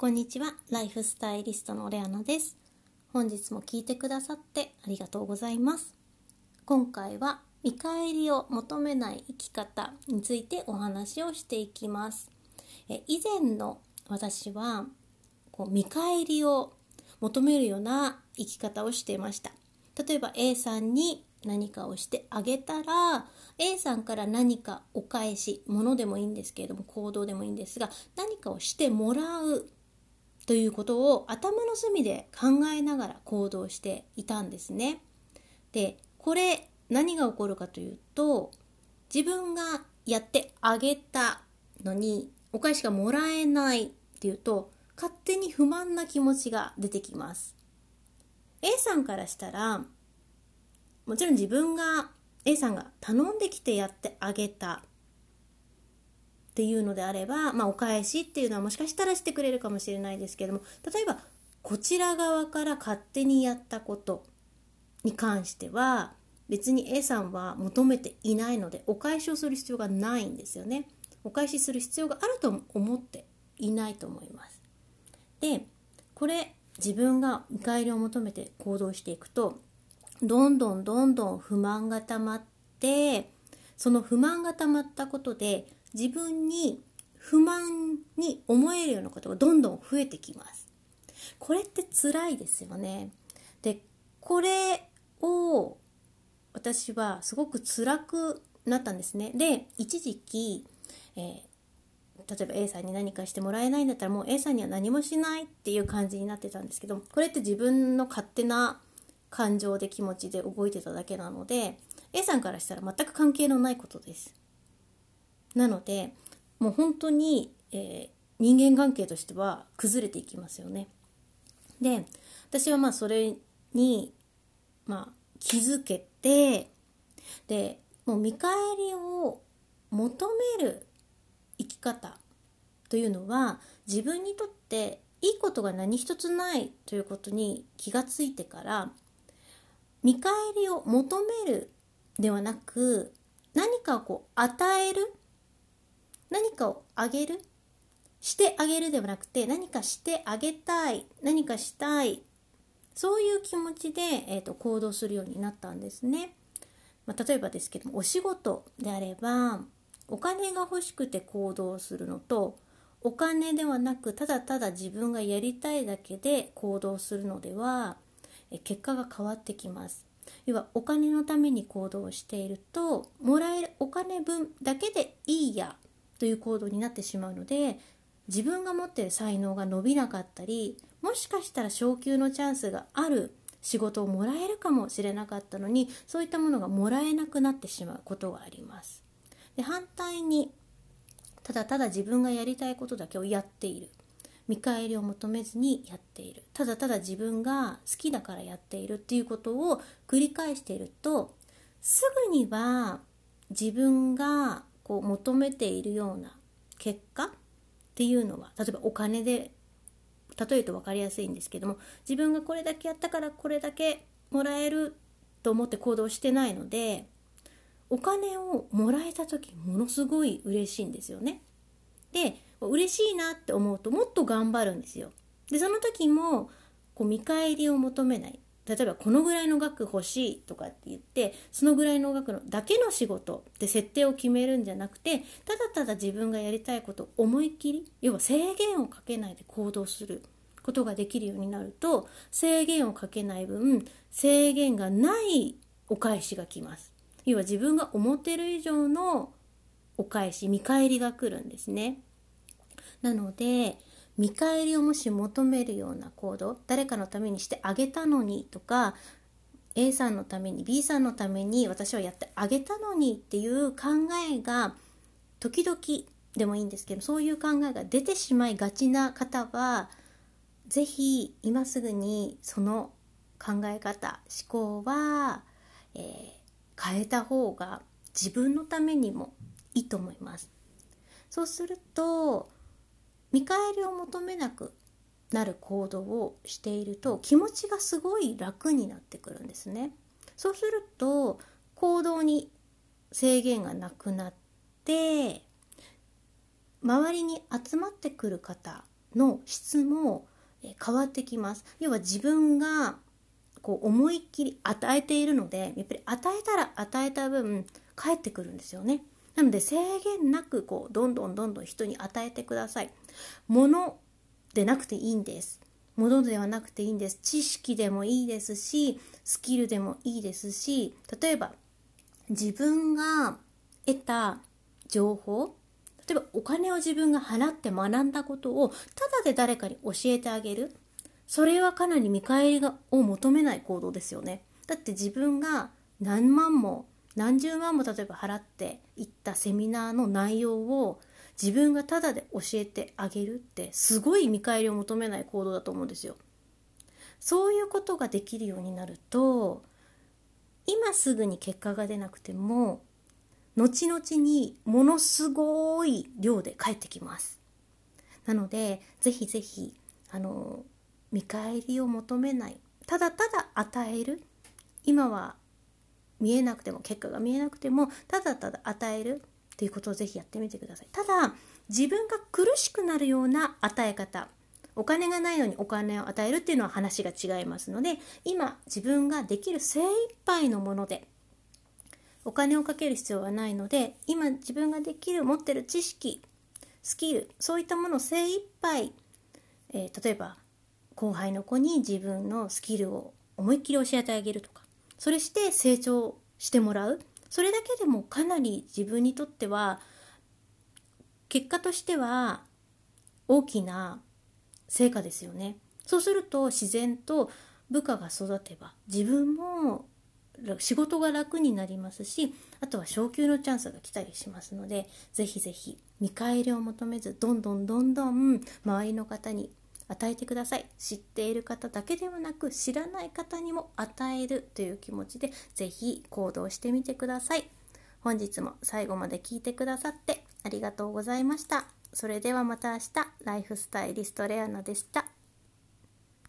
こんにちは、ライフスタイリストのレアナです。本日も聞いてくださってありがとうございます。今回は見返りを求めない生き方についてお話をしていきます。以前の私は見返りを求めるような生き方をしていました。例えば A さんに何かをしてあげたら A さんから何かお返し、物でもいいんですけれども行動でもいいんですが、何かをしてもらうということを頭の隅で考えながら行動していたんですね。で、これ何が起こるかというと、自分がやってあげたのにお返しがもらえないっていうと、勝手に不満な気持ちが出てきます。 A さんからしたらもちろん自分が A さんが頼んできてやってあげたっていうのであれば、お返しっていうのはもしかしたらしてくれるかもしれないですけれども、例えばこちら側から勝手にやったことに関しては別に A さんは求めていないのでお返しをする必要がないんですよね。お返しする必要があると思っていないと思います。で、これ自分が見返りを求めて行動していくとどんどん不満がたまって、その不満がたまったことで自分に不満に思えるようなことがどんどん増えてきます。これって辛いですよね。で、これを私はすごく辛くなったんですね。で、一時期、例えば A さんに何かしてもらえないんだったらもう A さんには何もしないっていう感じになってたんですけど、これって自分の勝手な感情で気持ちで動いてただけなので A さんからしたら全く関係のないことです。なのでもう本当に、人間関係としては崩れていきますよね。で、私はそれに、気づけて、でもう見返りを求める生き方というのは自分にとっていいことが何一つないということに気がついてから、見返りを求めるではなく、何かを与える、何かをあげる、してあげるではなくて、何かしてあげたい、何かしたい、そういう気持ちで、行動するようになったんですね。例えばですけども、お仕事であればお金が欲しくて行動するのと、お金ではなくただただ自分がやりたいだけで行動するのでは結果が変わってきます。要はお金のために行動していると、もらえるお金分だけでいいやという行動になってしまうので、自分が持っている才能が伸びなかったり、もしかしたら昇給のチャンスがある仕事をもらえるかもしれなかったのに、そういったものがもらえなくなってしまうことがあります。で、反対にただただ自分がやりたいことだけをやっている、見返りを求めずにやっている、ただただ自分が好きだからやっているっていうことを繰り返していると、すぐには自分が求めているような結果っていうのは、例えばお金で例えると分かりやすいんですけども、自分がこれだけやったからこれだけもらえると思って行動してないので、お金をもらえた時ものすごい嬉しいんですよね。で、嬉しいなって思うともっと頑張るんですよ。で、その時も見返りを求めない、例えばこのぐらいの額欲しいとかって言って、そのぐらいの額のだけの仕事って設定を決めるんじゃなくて、ただただ自分がやりたいことを思いっきり、要は制限をかけないで行動することができるようになると、制限をかけない分制限がないお返しが来ます。要は自分が思っている以上のお返し、見返りが来るんですね。なので見返りをもし求めるような行動、誰かのためにしてあげたのにとか、 A さんのために B さんのために私はやってあげたのにっていう考えが時々でもいいんですけど、そういう考えが出てしまいがちな方はぜひ今すぐにその考え方、思考は、変えた方が自分のためにもいいと思います。そうすると見返りを求めなくなる行動をしていると気持ちがすごい楽になってくるんですね。そうすると行動に制限がなくなって、周りに集まってくる方の質も変わってきます。要は自分がこう思いっきり与えているので、やっぱり与えたら与えた分返ってくるんですよね。なので制限なくこうどんどん人に与えてください。物でなくていいんです。物ではなくていいんです。知識でもいいですし、スキルでもいいですし、例えば自分が得た情報、例えばお金を自分が払って学んだことをただで誰かに教えてあげる、それはかなり見返りを求めない行動ですよね。だって自分が何万も何十万も例えば払っていったセミナーの内容を自分がただで教えてあげるってすごい見返りを求めない行動だと思うんですよ。そういうことができるようになると、今すぐに結果が出なくても後々にものすごい量で返ってきます。なのでぜひぜひ見返りを求めない、ただただ与える、今は見えなくても結果が見えなくてもただただ与えるっていうことをぜひやってみてください。ただ自分が苦しくなるような与え方、お金がないのにお金を与えるっていうのは話が違いますので、今自分ができる精一杯のもので、お金をかける必要はないので、今自分ができる持ってる知識、スキル、そういったものを精一杯、例えば後輩の子に自分のスキルを思いっきり教えてあげるとか、それして成長してもらう、それだけでもかなり自分にとっては結果としては大きな成果ですよね。そうすると自然と部下が育てば自分も仕事が楽になりますし、あとは昇給のチャンスが来たりしますので、ぜひぜひ見返りを求めず、どんどん周りの方に与えてください。知っている方だけではなく知らない方にも与えるという気持ちでぜひ行動してみてください。本日も最後まで聞いてくださってありがとうございました。それではまた明日、ライフスタイリストレアナでした。